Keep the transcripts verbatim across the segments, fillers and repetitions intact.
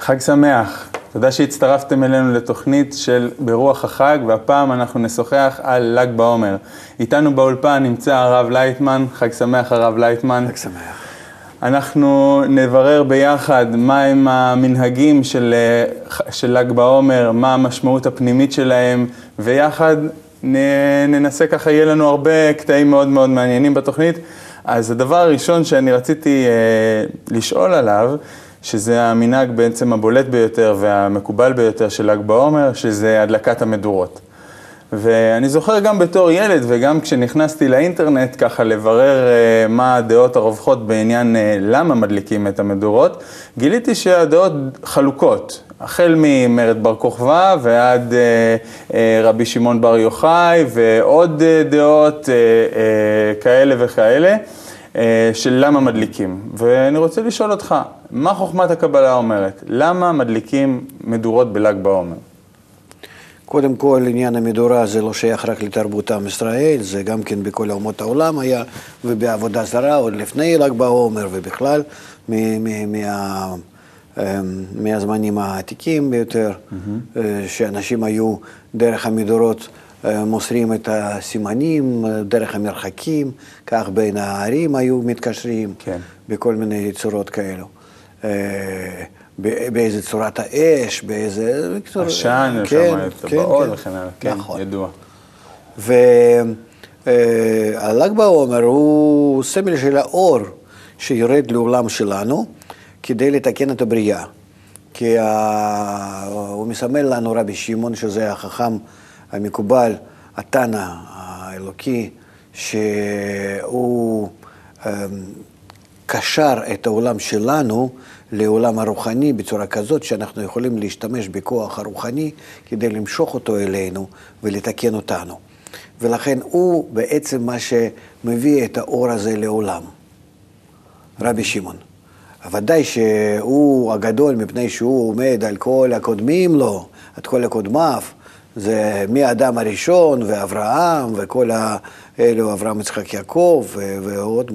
חג שמח. תודה שהצטרפתם אלינו לתוכנית של ברוח החג, והפעם אנחנו נשוחח על ל"ג בעומר. איתנו באולפן נמצא הרב לייטמן. חג שמח הרב לייטמן. חג שמח. אנחנו נברר ביחד מהם המנהגים של של ל"ג בעומר, מה המשמעות הפנימית שלהם, ויחד ננסה, ככה יהיה לנו הרבה קטעים מאוד מאוד מעניינים בתוכנית. אז הדבר הראשון שאני רציתי אה, לשאול עליו, שזה המנהג בעצם הבולט ביותר והמקובל ביותר של ל"ג בעומר, שזה הדלקת המדורות. ואני זוכר גם בתור ילד וגם כשנכנסתי לאינטרנט ככה לברר אה, מה הדעות הרווחות בעניין אה, למה מדליקים את המדורות, גיליתי שהדעות חלוקות. החל ממרד בר כוכבא ועד אה, אה, רבי שמעון בר יוחאי ועוד אה, דעות אה, אה, כאלה וכאלה אה, של למה מדליקים. ואני רוצה לשאול אותך, מה חוכמת הקבלה אומרת? למה מדליקים מדורות בל"ג בעומר? קודם כל, עניין המדורה זה לא שייך רק לתרבות עם ישראל, זה גם כן בכל אומות העולם היה, ובעבודה זרה עוד לפני ל"ג בעומר, ובכלל מ- מ- מה... מהזמנים העתיקים ביותר, mm-hmm. שאנשים היו דרך המדורות מוסרים את הסימנים, דרך המרחקים, כך בין הערים היו מתקשרים, כן. בכל מיני צורות כאלו. באיזה צורת האש, באיזה... השן, כן, שם היה כן, טבעות כן, וכן הלאה, כן, נכון. ידוע. והל"ג בעומר הוא סמל של האור שיורד לעולם שלנו, כדי לתקן את הבריאה, כי ה... הוא מסמל לנו רבי שמעון, שזה החכם המקובל, התנא האלוקי, שהוא קשר את העולם שלנו לעולם הרוחני בצורה כזאת שאנחנו יכולים להשתמש בכוח הרוחני כדי למשוך אותו אלינו ולתקן אותנו. ולכן הוא בעצם מה שמביא את האור הזה לעולם, רבי שמעון. ודאי שהוא הגדול מפני שהוא עומד על כל הקודמים לו, את כל הקודמיו, זה מהאדם הראשון ואברהם וכל האלו, אברהם יצחק יעקב ועוד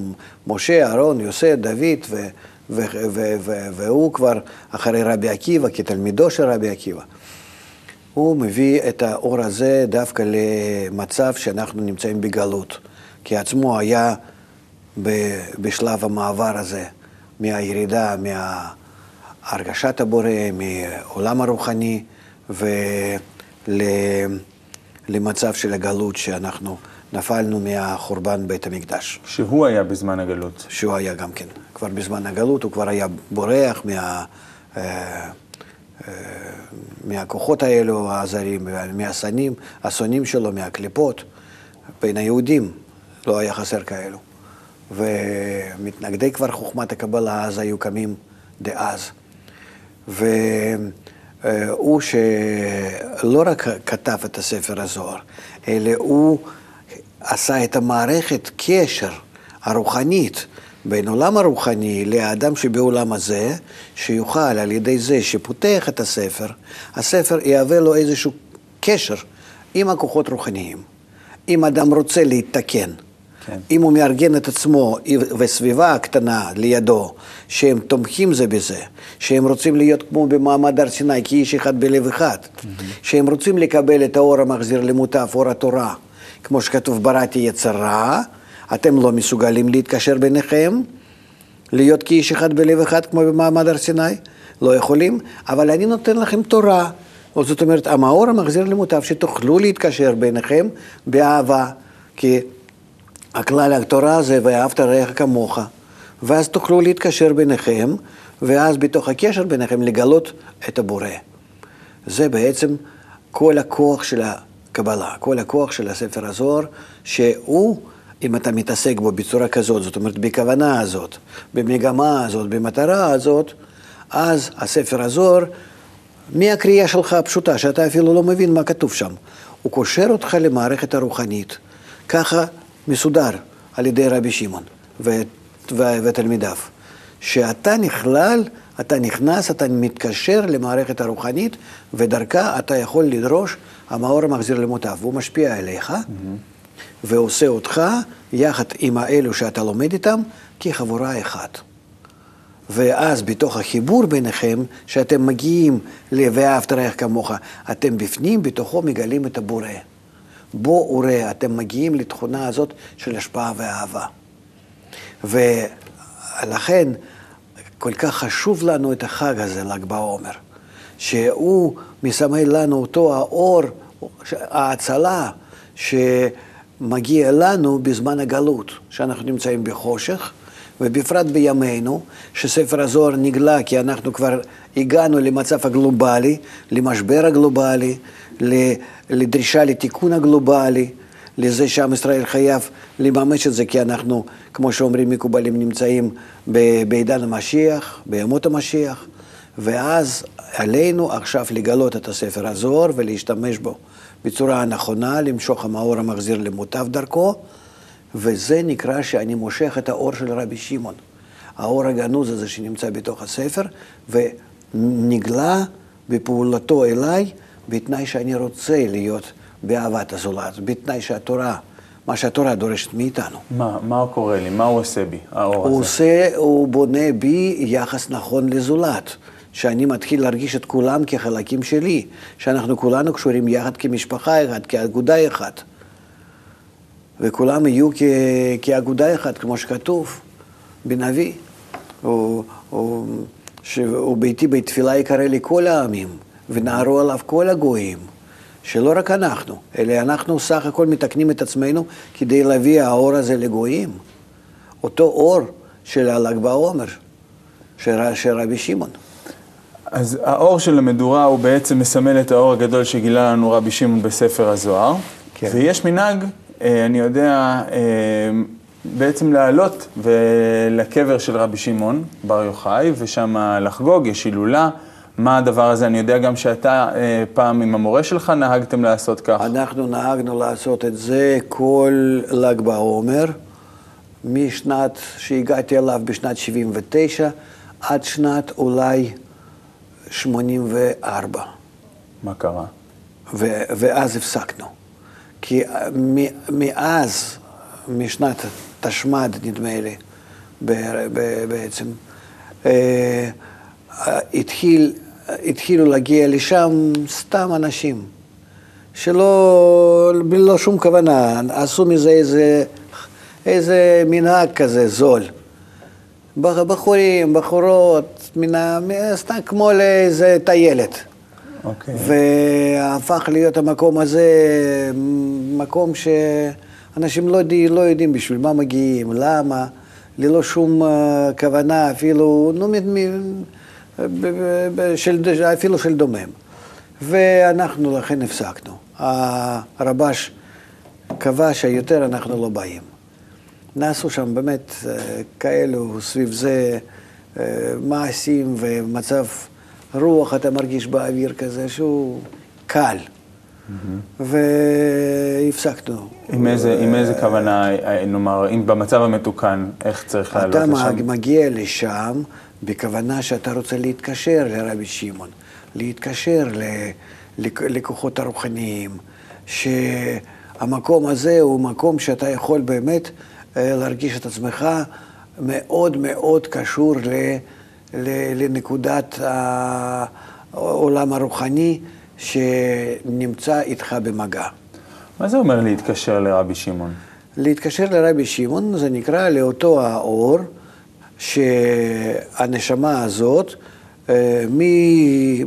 משה, אהרון, יוסף, דוד, ו, ו, ו, ו, והוא כבר אחרי רבי עקיבא, כתלמידו של רבי עקיבא. הוא מביא את האור הזה דווקא למצב שאנחנו נמצאים בגלות, כי עצמו היה בשלב המעבר הזה. מהירידה, מהרגשת הבורא, מעולם הרוחני, ולמצב של הגלות שאנחנו נפלנו מהחורבן בית המקדש. שהוא היה בזמן הגלות. שהוא היה גם כן. כבר בזמן הגלות הוא כבר היה בורח מה, מהכוחות האלו, העזרים, מהסונים, הסונים שלו, מהקליפות, בין היהודים, לא היה חסר כאלו. ומתנגדי כבר חוכמת הקבלה אז היו קמים דאז. והוא שלא רק כתב את הספר הזוהר, אלא הוא עשה את המערכת קשר הרוחנית בין עולם הרוחני לאדם שבעולם הזה, שיוכל על ידי זה שפותח את הספר, הספר יהווה לו איזשהו קשר עם הכוחות רוחניים. אם אדם רוצה להתתקן, כן. אם הוא מארגן את עצמו וסביבה הקטנה לידו, שהם תומכים זה בזה, שהם רוצים להיות כמו במעמד הר סיני, כי איש אחד בלב אחד, mm-hmm. שהם רוצים לקבל את האור המחזיר למוטב, אור התורה, כמו שכתוב בראתי יצרה, אתם לא מסוגלים להתקשר ביניכם, להיות כאיש אחד בלב אחד כמו במעמד הר סיני, לא יכולים, אבל אני נותן לכם תורה, זאת אומרת, המאור המחזיר למוטב, שתוכלו להתקשר ביניכם באהבה, כי... הכלל התורה הזה, ואהבת רעך כמוך, ואז תוכלו להתקשר ביניכם, ואז בתוך הקשר ביניכם לגלות את הבורא. זה בעצם כל הכוח של הקבלה, כל הכוח של הספר הזוהר, שהוא, אם אתה מתעסק בו בצורה כזאת, זאת אומרת, בכוונה הזאת, במגמה הזאת, במטרה הזאת, אז הספר הזוהר, מהקריאה שלך הפשוטה, שאתה אפילו לא מבין מה כתוב שם, הוא קושר אותך למערכת הרוחנית, ככה, מסודר על ידי רבי שמעון ו- ו- ותלמידיו, שאתה נכלל, אתה נכנס, אתה מתקשר למערכת הרוחנית, ודרכה אתה יכול לדרוש המאור המחזיר למוטב, והוא משפיע עליך, mm-hmm. ועושה אותך יחד עם האלו שאתה לומד איתם כחבורה אחת. ואז בתוך החיבור ביניכם, שאתם מגיעים ל"ואהבת רעך כמוך", אתם בפנים, בתוכו מגלים את הבורא. בו וראה, אתם מגיעים לתכונה הזאת של השפעה ואהבה. ולכן כל כך חשוב לנו את החג הזה, ל"ג בעומר, שהוא מסמל לנו אותו האור, ההצלה שמגיע לנו בזמן הגלות, שאנחנו נמצאים בחושך, ובפרט בימינו, שספר הזוהר נגלה, כי אנחנו כבר הגענו למצב הגלובלי, למשבר הגלובלי, לדרישה לתיקון הגלובלי, לזה שעם ישראל חייב לממש את זה, כי אנחנו, כמו שאומרים מקובלים, נמצאים בעידן המשיח, בימות המשיח, ואז עלינו עכשיו לגלות את הספר הזוהר ולהשתמש בו בצורה הנכונה, למשוך המאור המחזיר למוטב דרכו, וזה נקרא שאני מושך את האור של רבי שמעון. האור הגנוז הזה שנמצא בתוך הספר, ונגלה בפעולתו אליי, בתנאי שאני רוצה להיות באהבת הזולת, בתנאי שהתורה, מה שהתורה דורשת מאיתנו. מה, מה קורה לי? מה הוא עושה בי, האור הזה? הוא עושה, הוא בונה בי יחס נכון לזולת, שאני מתחיל להרגיש את כולם כחלקים שלי, שאנחנו כולנו קשורים יחד כמשפחה אחת, כאגודה אחת. וכולם יהיו כאגודה אחת, כמו שכתוב בנביא. וביתי בית תפילה יקרא לי כל העמים, ונערו עליו כל הגויים. שלא רק אנחנו, אלא אנחנו סך הכל מתקנים את עצמנו כדי להביא האור הזה לגויים. אותו אור של הל"ג בעומר, של רבי שמעון. אז האור של המדורה הוא בעצם מסמל את האור הגדול שגילה לנו רבי שמעון בספר הזוהר. כן. ויש מנהג, אני יודע, בעצם לעלות לקבר של רבי שמעון בר יוחאי, ושם לחגוג, יש הילולה. מה הדבר הזה? אני יודע גם שאתה פעם עם המורה שלך נהגתם לעשות כך. אנחנו נהגנו לעשות את זה כל ל"ג בעומר, משנת שהגעתי אליו בשנת שבעים ותשע, עד שנת אולי שמונים וארבע. מה קרה? ו- ואז הפסקנו. כי מאז, משנת תשמד, נדמה לי, בעצם, התחיל, התחילו להגיע לשם סתם אנשים, שלא, בלא שום כוונה, עשו מזה איזה, איזה מנהג כזה זול. בחורים, בחורות, מנה, סתם כמו לאיזה טיילת. Okay. והפך להיות המקום הזה, מקום שאנשים לא, יודע, לא יודעים בשביל מה מגיעים, למה, ללא שום כוונה, אפילו, נו, של, אפילו של דומם. ואנחנו לכן הפסקנו. הרבש קבע שיותר אנחנו לא באים. נעשו שם באמת כאלו סביב זה מעשים ומצב רוח אתה מרגיש באוויר כזה שהוא קל. והפסקנו. עם איזה כוונה, נאמר, אם במצב המתוקן, איך צריך לעלות לשם? אתה מגיע לשם בכוונה שאתה רוצה להתקשר לרבי שמעון, להתקשר לכוחות הרוחניים, שהמקום הזה הוא מקום שאתה יכול באמת להרגיש את עצמך מאוד מאוד קשור לנקודת העולם הרוחני שנמצא איתך במגע. מה זה אומר להתקשר לרבי שמעון? להתקשר לרבי שמעון זה נקרא לאותו האור שהנשמה הזאת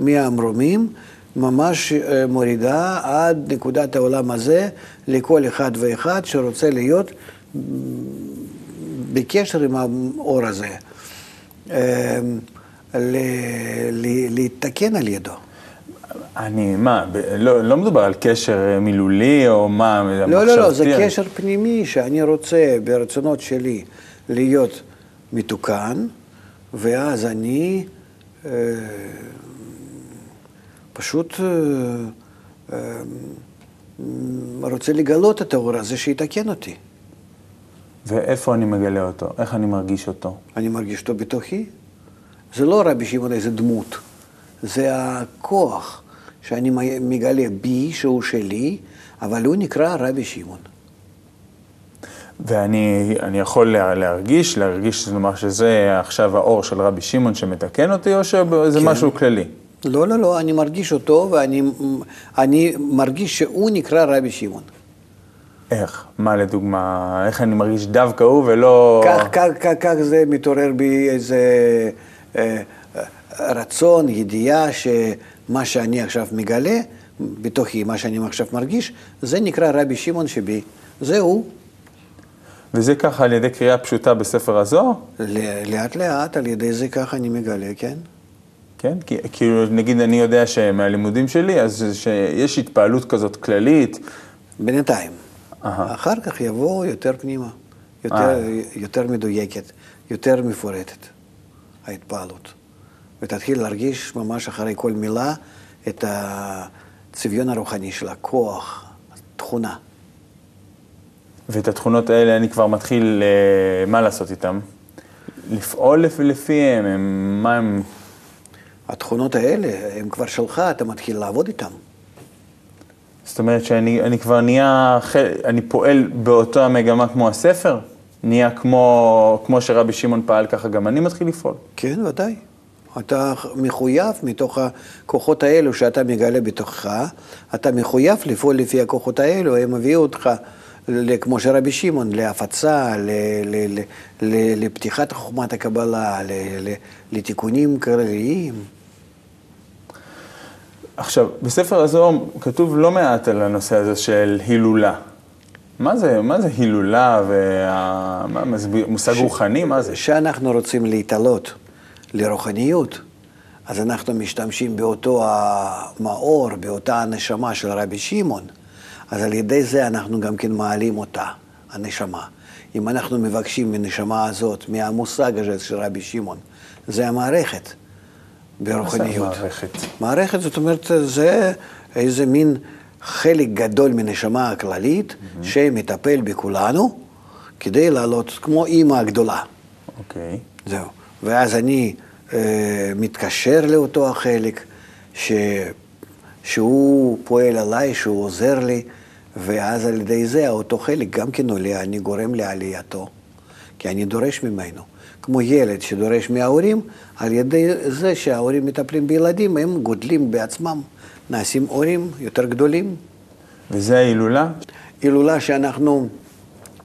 מהמרומים ממש מורידה עד נקודת העולם הזה לכל אחד ואחד שרוצה להיות בקשר עם האור הזה, להתתקן על ידו. אני, מה, לא, לא מדובר על קשר מילולי או מה, מחשבתי? לא, לא, לא, זה קשר פנימי שאני רוצה ברצונות שלי להיות מתוקן, ואז אני אה, פשוט אה, אה, רוצה לגלות את האור הזה שיתקן אותי. ואיפה אני מגלה אותו? איך אני מרגיש אותו? אני מרגיש אותו בתוכי. זה לא רבי שמעון, איזה דמות. זה הכוח שאני מגלה בי, שהוא שלי, אבל הוא נקרא רבי שמעון. ואני אני יכול להרגיש, להרגיש, נאמר שזה עכשיו האור של רבי שמעון שמתקן אותי, או שזה משהו כללי? לא, לא, לא, אני מרגיש אותו, ואני אני מרגיש שהוא נקרא רבי שמעון. איך? מה לדוגמה? איך אני מרגיש דווקא הוא ולא... כך, כך, כך, כך זה מתעורר בי איזה אה, רצון, ידיעה, שמה שאני עכשיו מגלה, בתוכי, מה שאני עכשיו מרגיש, זה נקרא רבי שמעון שבי. זה הוא. וזה ככה על ידי קריאה פשוטה בספר הזוהר? לאט לאט, על ידי זה ככה אני מגלה, כן? כן, כי, כאילו נגיד אני יודע שמהלימודים שלי, אז שיש התפעלות כזאת כללית. בינתיים. Aha. אחר כך יבוא יותר פנימה, יותר, יותר מדויקת, יותר מפורטת, ההתפעלות. ותתחיל להרגיש ממש אחרי כל מילה את הצביון הרוחני שלה, כוח, תכונה. ואת התכונות האלה אני כבר מתחיל, מה לעשות איתן? לפעול לפיהם, הם, מה הם? התכונות האלה, הם כבר שלך, אתה מתחיל לעבוד איתן. זאת אומרת שאני אני כבר נהיה, אני פועל באותה המגמה כמו הספר, נהיה כמו, כמו שרבי שמעון פעל, ככה גם אני מתחיל לפעול. כן, ודאי. אתה מחויב מתוך הכוחות האלו שאתה מגלה בתוכך, אתה מחויב לפעול לפי הכוחות האלו, הם מביאו אותך, כמו שרבי שמעון, להפצה, לפתיחת חוכמת הקבלה, לתיקונים כלליים. עכשיו, בספר הזוהר כתוב לא מעט על הנושא הזה של הילולה. מה זה, מה זה הילולה והמושג רוחני, מה זה? שאנחנו רוצים להתעלות לרוחניות, אז אנחנו משתמשים באותו המאור, באותה הנשמה של רבי שמעון, אז על ידי זה אנחנו גם כן מעלים אותה, הנשמה. אם אנחנו מבקשים מנשמה הזאת, מהמושג הזה של רבי שמעון, זה המערכת ברוחניות. מערכת. מערכת, זאת אומרת, זה איזה מין חלק גדול מנשמה הכללית, mm-hmm. שמטפל בכולנו, כדי לעלות כמו אמא הגדולה. אוקיי. Okay. זהו. ואז אני אה, מתקשר לאותו החלק, ש... שהוא פועל עליי, שהוא עוזר לי, ואז על ידי זה, אותו חלק גם כן עולה, אני גורם לעלייתו, כי אני דורש ממנו. כמו ילד שדורש מההורים, על ידי זה שההורים מטפלים בילדים, הם גודלים בעצמם, נעשים הורים יותר גדולים. וזה ההילולה? הילולה שאנחנו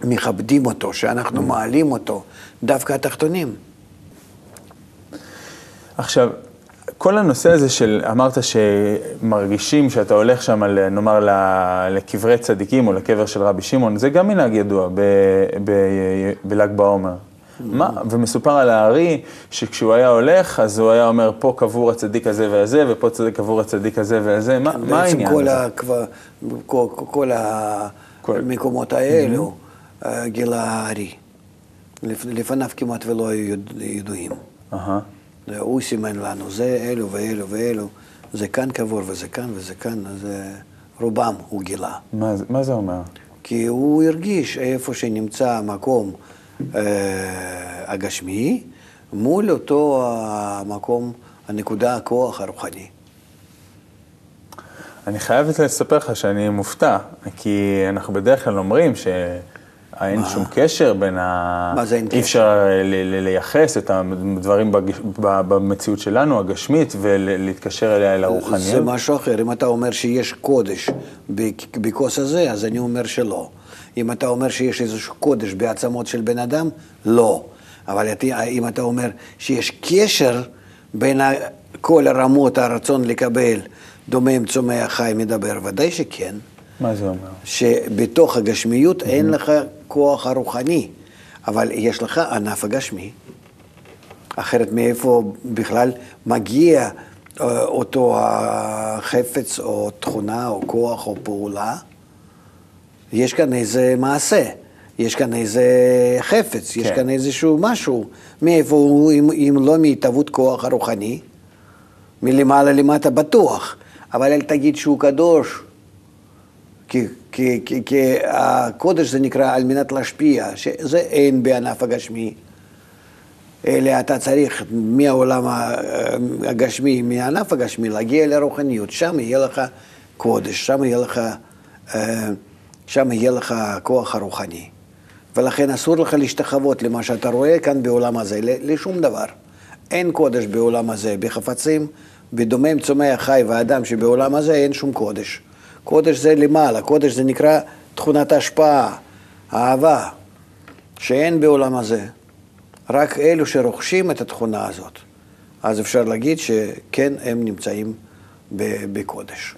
מכבדים אותו, שאנחנו מעלים אותו, דווקא התחתונים. עכשיו, כל הנושא הזה של, אמרת שמרגישים שאתה הולך שם, נאמר, לקברי צדיקים או לקבר של רבי שמעון, זה גם מנהג ידוע בל"ג בעומר. מה? ומסופר על הארי שכשהוא היה הולך, אז הוא היה אומר, פה קבור הצדיק הזה והזה, ופה קבור הצדיק הזה והזה. מה העניין הזה? בעצם כל המקומות האלו גילה הארי. לפניו כמעט ולא היו ידועים. אהה. הוא סימן לנו, זה אלו ואלו ואלו, זה כאן קבור וזה כאן וזה כאן, זה רובם הוא גילה. מה, מה זה אומר? כי הוא הרגיש איפה שנמצא המקום אה, הגשמי, מול אותו המקום, הנקודה, הכוח הרוחני. אני חייבת לספר לך שאני מופתע, כי אנחנו בדרך כלל אומרים ש... אין שום קשר בין ה... מה זה אין קשר? אי אפשר לייחס את הדברים במציאות שלנו, הגשמית, ולהתקשר אליה אל הרוחניות. זה משהו אחר. אם אתה אומר שיש קודש בקוס הזה, אז אני אומר שלא. אם אתה אומר שיש איזשהו קודש בעצמות של בן אדם, לא. אבל אם אתה אומר שיש קשר בין כל הרמות, הרצון לקבל, דומם, צומח, חי, מדבר, ודאי שכן. מה זה אומר? שבתוך הגשמיות mm-hmm. אין לך כוח הרוחני, אבל יש לך ענף הגשמי. אחרת מאיפה בכלל מגיע אה, אותו החפץ או תכונה או כוח או פעולה? יש כאן איזה מעשה, יש כאן איזה חפץ, כן. יש כאן איזשהו משהו. מאיפה הוא, אם, אם לא מהתהוות כוח הרוחני, מלמעלה למטה בטוח, אבל אל תגיד שהוא קדוש. כי, כי, כי, כי הקודש זה נקרא על מנת להשפיע, שזה אין בענף הגשמי. אלא אתה צריך מהעולם הגשמי, מהענף הגשמי, להגיע לרוחניות. שם יהיה לך קודש, שם יהיה לך, שם יהיה לך כוח הרוחני. ולכן אסור לך להשתחוות למה שאתה רואה כאן בעולם הזה, לשום דבר. אין קודש בעולם הזה, בחפצים, בדומם צומח חי ואדם שבעולם הזה אין שום קודש. קודש זה למעלה, קודש זה נקרא תכונת השפעה, אהבה, שאין בעולם הזה. רק אלו שרוכשים את התכונה הזאת, אז אפשר להגיד שכן הם נמצאים בקודש.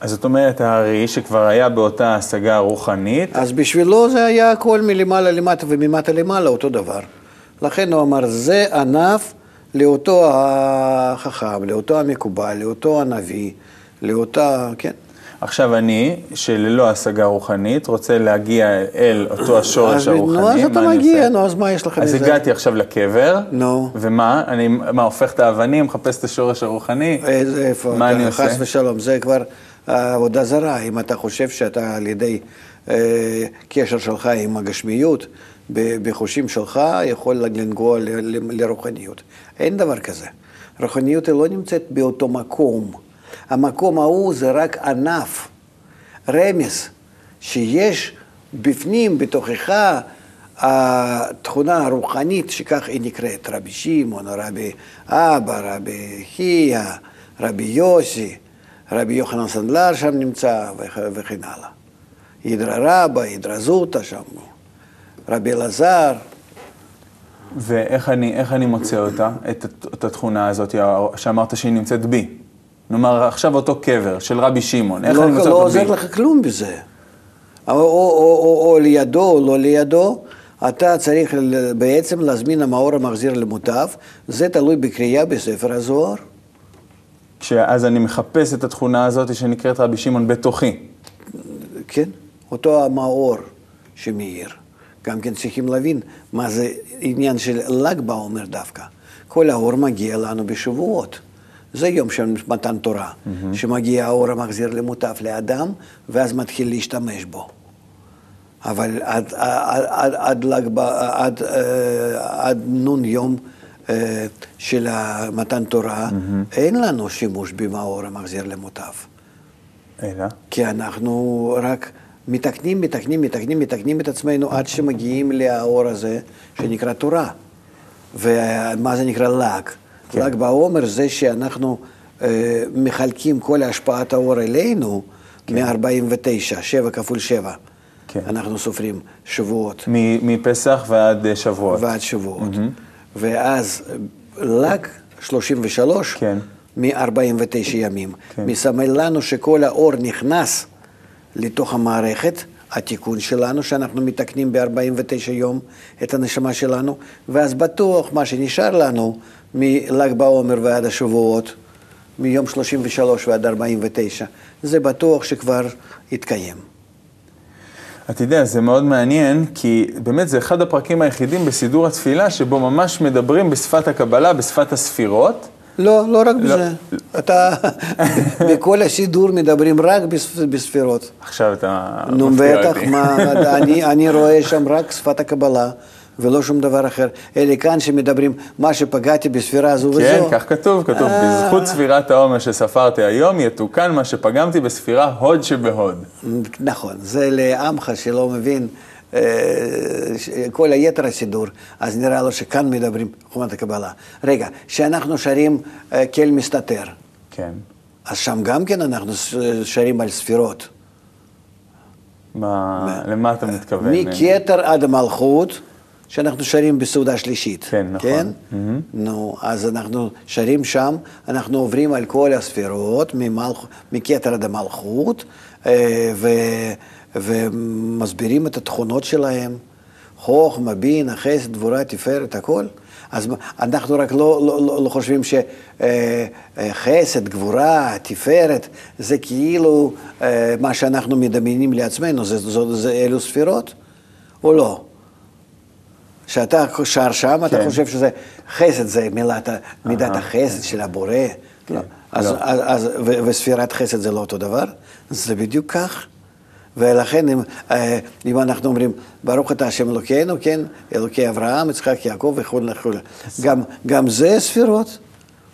אז זאת אומרת, הראי שכבר היה באותה השגה רוחנית. אז בשבילו זה היה הכל מלמעלה למטה וממטה למעלה, אותו דבר. לכן הוא אמר, זה ענף לאותו החכם, לאותו המקובל, לאותו הנביא, לאותה, כן. עכשיו אני, שללא השגה רוחנית, רוצה להגיע אל אותו השורש הרוחני. נו, אז אתה מגיע, נו, אז מה יש לך לזה? אז הגעתי עכשיו לקבר, ומה? אני הופך את האבנים, מחפש את השורש הרוחני? איפה? מה אני עושה? חס ושלום, זה כבר עבודה זרה. אם אתה חושב שאתה על ידי קשר שלך עם הגשמיות, בחושים שלך, יכול לנגוע לרוחניות. אין דבר כזה. רוחניות לא נמצאת באותו מקום. המקום ההוא זה רק ענף, רמז, שיש בפנים, בתוכך, התכונה הרוחנית, שכך היא נקראת, רבי שמעון, רבי אבא, רבי חיה, רבי יוסי, רבי יוחנן סנדלר שם נמצא, וכן הלאה. ידרה רבא, ידרה זוטה שם, רבי אלעזר. ואיך אני, איך אני מוצא אותה, את, את התכונה הזאת, שאמרת שהיא נמצאת בי? נאמר, עכשיו אותו קבר של רבי שמעון, איך לא, אני מוצא לא אותו בי? לא עוזר לך כלום בזה. או, או, או, או, או לידו או לא לידו, אתה צריך בעצם להזמין המאור המחזיר למוטב, זה תלוי בקריאה בספר הזוהר. כשאז אני מחפש את התכונה הזאת שנקראת רבי שמעון בתוכי. כן, אותו המאור שמאיר. גם כן צריכים להבין מה זה עניין של ל"ג בעומר דווקא. כל האור מגיע לנו בשבועות. זה יום של מתן תורה, mm-hmm. שמגיע האור המחזיר למוטב לאדם, ואז מתחיל להשתמש בו. אבל עד, עד, עד, עד, עד, עד, עד נון יום של מתן תורה, mm-hmm. אין לנו שימוש במאור המחזיר למוטב. אלא? כי אנחנו רק מתקנים, מתקנים, מתקנים, מתקנים את עצמנו עד שמגיעים לאור הזה שנקרא תורה. ומה זה נקרא ל"ג? כן. ל"ג בעומר זה שאנחנו אה, מחלקים כל השפעת האור אלינו, כן. מ-ארבעים ותשע, שבע כפול שבע. כן. אנחנו סופרים שבועות. מפסח ועד שבועות. ועד שבועות. Mm-hmm. ואז ל"ג שלושים ושלוש, כן. מ-ארבעים ותשע ימים. כן. מסמל לנו שכל האור נכנס לתוך המערכת, התיקון שלנו, שאנחנו מתקנים ב-ארבעים ותשע יום את הנשמה שלנו, ואז בטוח מה שנשאר לנו מל"ג בעומר ועד השבועות, מיום שלושים ושלוש ועד ארבעים ותשע, זה בטוח שכבר התקיים. אתה יודע, זה מאוד מעניין, כי באמת זה אחד הפרקים היחידים בסידור התפילה, שבו ממש מדברים בשפת הקבלה, בשפת הספירות, לא, לא רק בזה. אתה, בכל השידור מדברים רק בספירות. עכשיו אתה מפתיע אותי. נו, בטח, אני רואה שם רק שפת הקבלה, ולא שום דבר אחר. אלה כאן שמדברים מה שפגעתי בספירה הזו וזו. כן, כך כתוב, כתוב, בזכות ספירת העומר שספרתי היום, יתוקן מה שפגמתי בספירה הוד שבהוד. נכון, זה לעמך שלא מבין כל היתר הסידור, אז נראה לו שכאן מדברים חומת הקבלה. רגע, שאנחנו שרים כל מסתתר. כן. אז שם גם כן אנחנו שרים על ספירות. מה, למה אתה מתכוון? מכתר עד המלכות, שאנחנו שרים בסעודה שלישית. כן, נכון. כן? נו, אז אנחנו שרים שם, אנחנו עוברים על כל הספירות, מכתר עד המלכות, ו... ומסבירים את התכונות שלהם, חוכמה, בינה, חסד, גבורה, תפארת, הכל. אז אנחנו רק לא, לא, לא, לא חושבים שחסד, גבורה, תפארת, זה כאילו מה שאנחנו מדמיינים לעצמנו, זה, זה, זה אלו ספירות, או לא? שאתה שר שם, כן. אתה חושב שזה חסד, זה מילת, מידת החסד של הבורא, כן. לא. אז, לא. אז, אז, ו, וספירת חסד זה לא אותו דבר, זה בדיוק כך. ולכן אם, אם אנחנו אומרים, ברוך אתה השם אלוקינו, כן, אלוקי אברהם, יצחק, יעקב וכו' וכו'. גם, גם זה ספירות,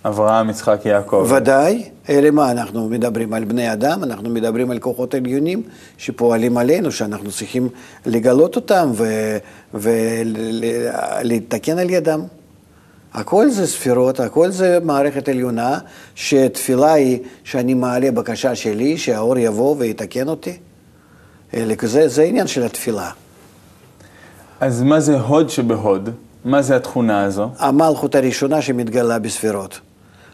אברהם, יצחק, יעקב. ודאי, למה אנחנו מדברים? על בני אדם, אנחנו מדברים על כוחות עליונים שפועלים עלינו, שאנחנו צריכים לגלות אותם ולהתקן על ידם. הכל זה ספירות, הכל זה מערכת עליונה, שתפילה היא שאני מעלה בקשה שלי, שהאור יבוא ויתקן אותי. זה, זה עניין של התפילה. אז מה זה הוד שבהוד? מה זה התכונה הזו? המלכות הראשונה שמתגלה בספירות.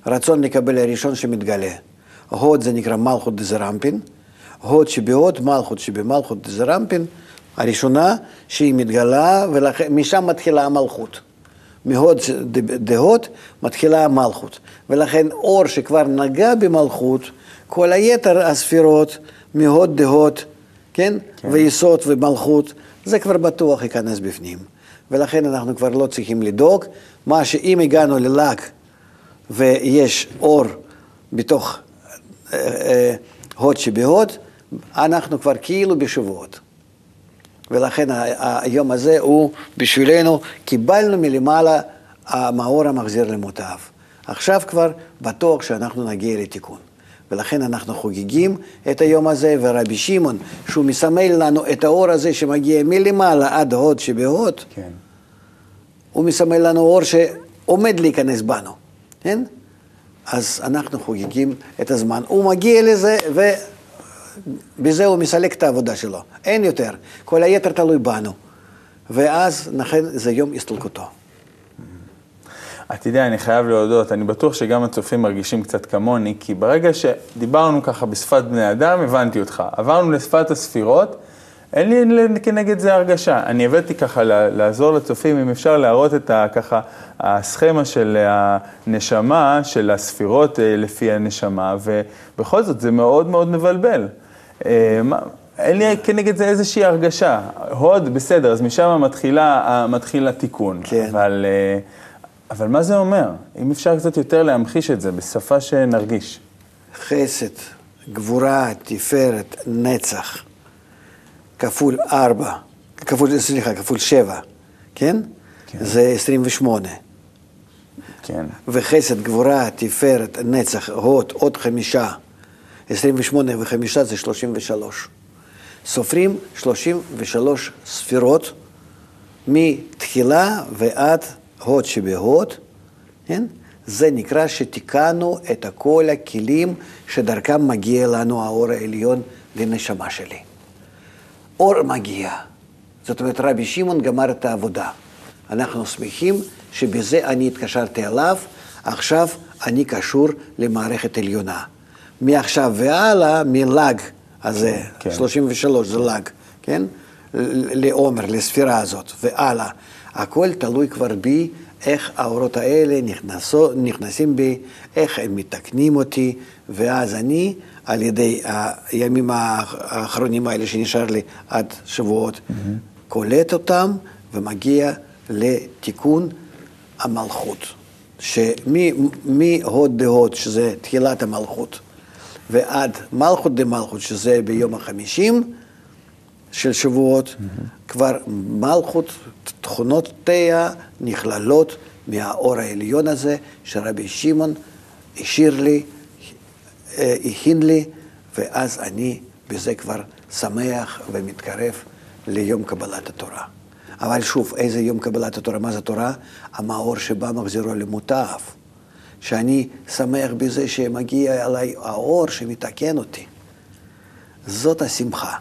רצון לקבל הראשון שמתגלה. הוד זה נקרא מלכות דזרמפין. הוד שבהוד, מלכות שבמלכות דזרמפין, הראשונה שהיא מתגלה, ומשם מתחילה המלכות. מהוד דהוד מתחילה המלכות. ולכן אור שכבר נגע במלכות, כל היתר הספירות, מהוד דהוד, כן? כן. ויסוד ומלכות, זה כבר בטוח ייכנס בפנים. ולכן אנחנו כבר לא צריכים לדאוג, מה שאם הגענו ללק ויש אור בתוך אה, אה, הוד שבהוד, אנחנו כבר כאילו בשבועות. ולכן היום הזה הוא בשבילנו, קיבלנו מלמעלה המאור המחזיר למותיו. עכשיו כבר בטוח שאנחנו נגיע לתיקון. ולכן אנחנו חוגגים את היום הזה, ורבי שמעון, שהוא מסמל לנו את האור הזה שמגיע מלמעלה עד הוד שבהוד, כן. הוא מסמל לנו אור שעומד להיכנס בנו. כן? אז אנחנו חוגגים את הזמן. הוא מגיע לזה, ובזה הוא מסלק את העבודה שלו. אין יותר. כל היתר תלוי בנו. ואז נכן זה יום הסתלקותו. אתה יודע, אני חייב להודות, אני בטוח שגם הצופים מרגישים קצת כמוני, כי ברגע שדיברנו ככה בשפת בני אדם, הבנתי אותך. עברנו לשפת הספירות, אין לי כנגד זה הרגשה. אני הבאתי ככה לעזור לצופים, אם אפשר להראות את ככה, הסכמה של הנשמה, של הספירות לפי הנשמה, ובכל זאת זה מאוד מאוד מבלבל. אין לי כנגד זה איזושהי הרגשה. הוד, בסדר, אז משם מתחילה, מתחילה תיקון. כן. אבל... אבל מה זה אומר? אם אפשר קצת יותר להמחיש את זה, בשפה שנרגיש. חסד, גבורה, תפארת, נצח, כפול ארבע, כפול, סליחה, כפול שבע, כן? כן. זה עשרים ושמונה. כן. וחסד, גבורה, תפארת, נצח, הוד, עוד חמישה, עשרים ושמונה וחמישה זה שלושים ושלוש. סופרים שלושים ושלוש ספירות, מתחילה ועד הוד שבהוד, כן? זה נקרא שתיקנו את כל הכלים שדרכם מגיע לנו האור העליון לנשמה שלי. אור מגיע. זאת אומרת, רבי שמעון גמר את העבודה. אנחנו שמחים שבזה אני התקשרתי אליו, עכשיו אני קשור למערכת עליונה. מעכשיו והלאה, מלג הזה, כן. שלושים ושלוש זה לג, כן? לעומר, לספירה הזאת, והלאה. הכל תלוי כבר בי, איך האורות האלה נכנסו, נכנסים בי, איך הם מתקנים אותי, ואז אני, על ידי הימים האחרונים האלה שנשאר לי עד שבועות, mm-hmm. קולט אותם ומגיע לתיקון המלכות. שמי, מי הוד דהוד, שזה תחילת המלכות, ועד מלכות דמלכות, שזה ביום החמישים, של שבועות, mm-hmm. כבר מלכות, תכונות תיה, נכללות מהאור העליון הזה, שרבי שמעון השאיר לי, הכין לי, ואז אני בזה כבר שמח ומתקרב ליום קבלת התורה. אבל שוב, איזה יום קבלת התורה? מה זה תורה? המאור שבא מחזירו למותיו, שאני שמח בזה שמגיע עליי האור שמתקן אותי. זאת השמחה.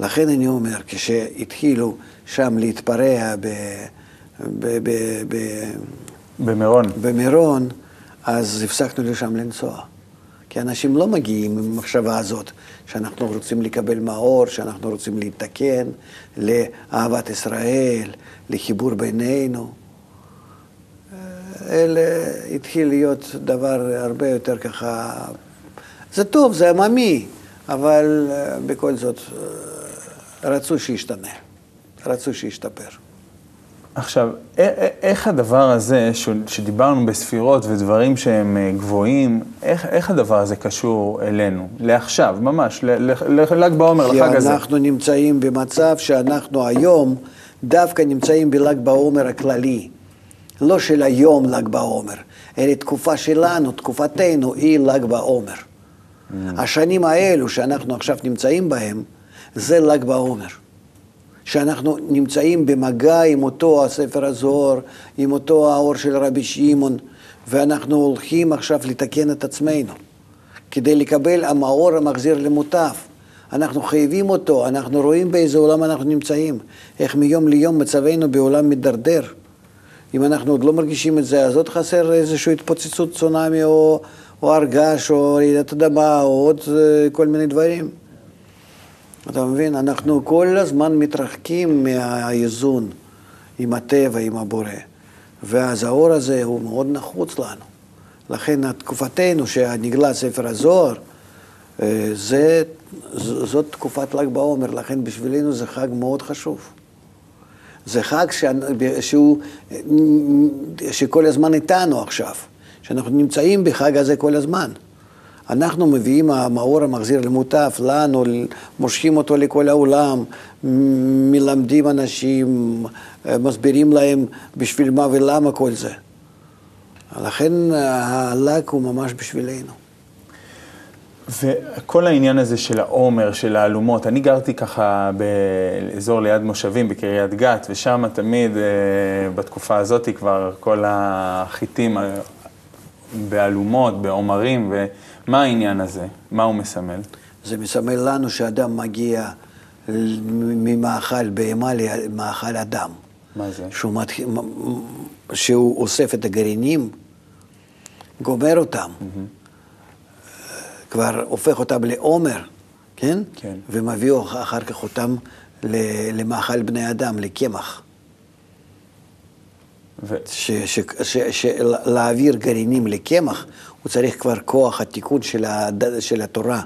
לכן אני אומר, כשהתחילו שם להתפרע ב... ב... ב... ב... במירון. במירון, אז הפסקנו לשם לנסוע. כי אנשים לא מגיעים עם המחשבה הזאת, שאנחנו רוצים לקבל מאור, שאנחנו רוצים להתתקן, לאהבת ישראל, לחיבור בינינו. אלה התחיל להיות דבר הרבה יותר ככה... זה טוב, זה עממי, אבל בכל זאת... רצו שישתנה, רצו שישתפר. עכשיו, א- א- איך הדבר הזה, ש- שדיברנו בספירות ודברים שהם גבוהים, איך, איך הדבר הזה קשור אלינו? לעכשיו, ממש, ללג בעומר, לחג הזה. כי אנחנו נמצאים במצב שאנחנו היום דווקא נמצאים בלג בעומר הכללי, לא של היום לג בעומר, תקופה שלנו, תקופתנו, היא ל"ג בעומר. השנים האלו שאנחנו עכשיו נמצאים בהם, זה ל"ג בעומר. שאנחנו נמצאים במגע עם אותו הספר הזוהר, עם אותו האור של רבי שמעון, ואנחנו הולכים עכשיו לתקן את עצמנו, כדי לקבל המאור המחזיר למוטב. אנחנו חייבים אותו, אנחנו רואים באיזה עולם אנחנו נמצאים, איך מיום ליום מצבנו בעולם מדרדר. אם אנחנו עוד לא מרגישים את זה, אז עוד חסר איזושהי התפוצצות צונאמי, או, או הרגש, או רעידת אדמה, או עוד כל מיני דברים. אתה מבין? אנחנו כל הזמן מתרחקים מהאיזון עם הטבע, עם הבורא. ואז האור הזה הוא מאוד נחוץ לנו. לכן התקופתנו שנגלה ספר הזוהר, זה, זאת תקופת ל"ג בעומר, לכן בשבילנו זה חג מאוד חשוב. זה חג ש... שהוא... שכל הזמן איתנו עכשיו, שאנחנו נמצאים בחג הזה כל הזמן. אנחנו מביאים המאור המחזיר למוטף, לנו, מושכים אותו לכל העולם, מלמדים אנשים, מסבירים להם בשביל מה ולמה כל זה. לכן הל"ג הוא ממש בשבילנו. וכל העניין הזה של העומר, של האלומות, אני גרתי ככה באזור ליד מושבים, בקריית גת, ושם תמיד בתקופה הזאת כבר כל החיטים באלומות, בעומרים, ומה העניין הזה? מה הוא מסמל? זה מסמל לנו שאדם מגיע ממאכל בהמה למאכל אדם. מה זה? שהוא, מתח... שהוא אוסף את הגרעינים, גומר אותם. Mm-hmm. כבר הופך אותם לעומר, כן? כן. ומביא אחר כך אותם למאכל בני אדם, לקמח. ו... ש, ש, ש, ש, להעביר גרעינים לקמח, הוא צריך כבר כוח התיקון של, ה, של התורה,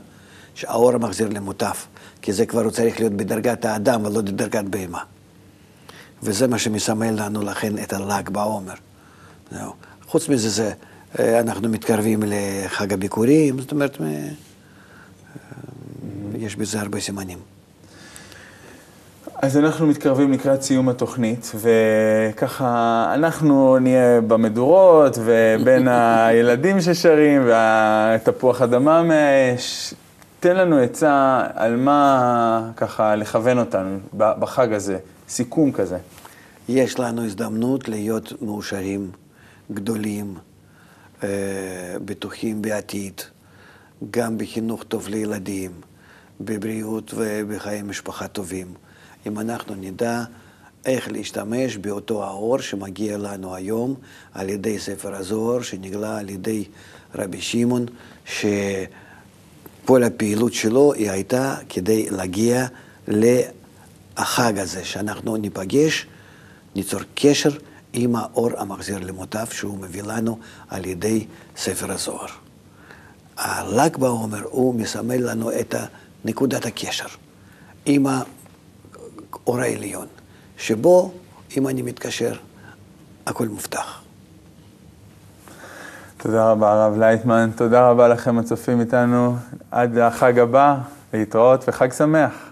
שהאור המחזיר למוטף, כי זה כבר הוא צריך להיות בדרגת האדם ולא בדרגת בהמה. וזה מה שמסמל לנו לכן את הל"ג בעומר. חוץ מזה זה... אנחנו מתקרבים לחג הביקורים, זאת אומרת, יש בזה הרבה סימנים. אז אנחנו מתקרבים לקראת סיום התוכנית, וככה אנחנו נהיה במדורות, ובין הילדים ששרים, והתפוח אדמה מהאש. תן לנו עצה על מה ככה לכוון אותנו בחג הזה, סיכום כזה. יש לנו הזדמנות להיות מאושרים, גדולים, בטוחים בעתיד, גם בחינוך טוב לילדים, בבריאות ובחיי משפחה טובים. אם אנחנו נדע איך להשתמש באותו האור שמגיע לנו היום על ידי ספר הזוהר, שנגלה על ידי רבי שמעון, שכל הפעילות שלו היא הייתה כדי להגיע לחג הזה, שאנחנו ניפגש, ניצור קשר, עם האור המחזיר למוטב שהוא מביא לנו על ידי ספר הזוהר. הל"ג בעומר הוא מסמל לנו את נקודת הקשר עם האור העליון, שבו אם אני מתקשר, הכל מובטח. תודה רבה הרב לייטמן, תודה רבה לכם הצופים איתנו עד החג הבא, להתראות וחג שמח.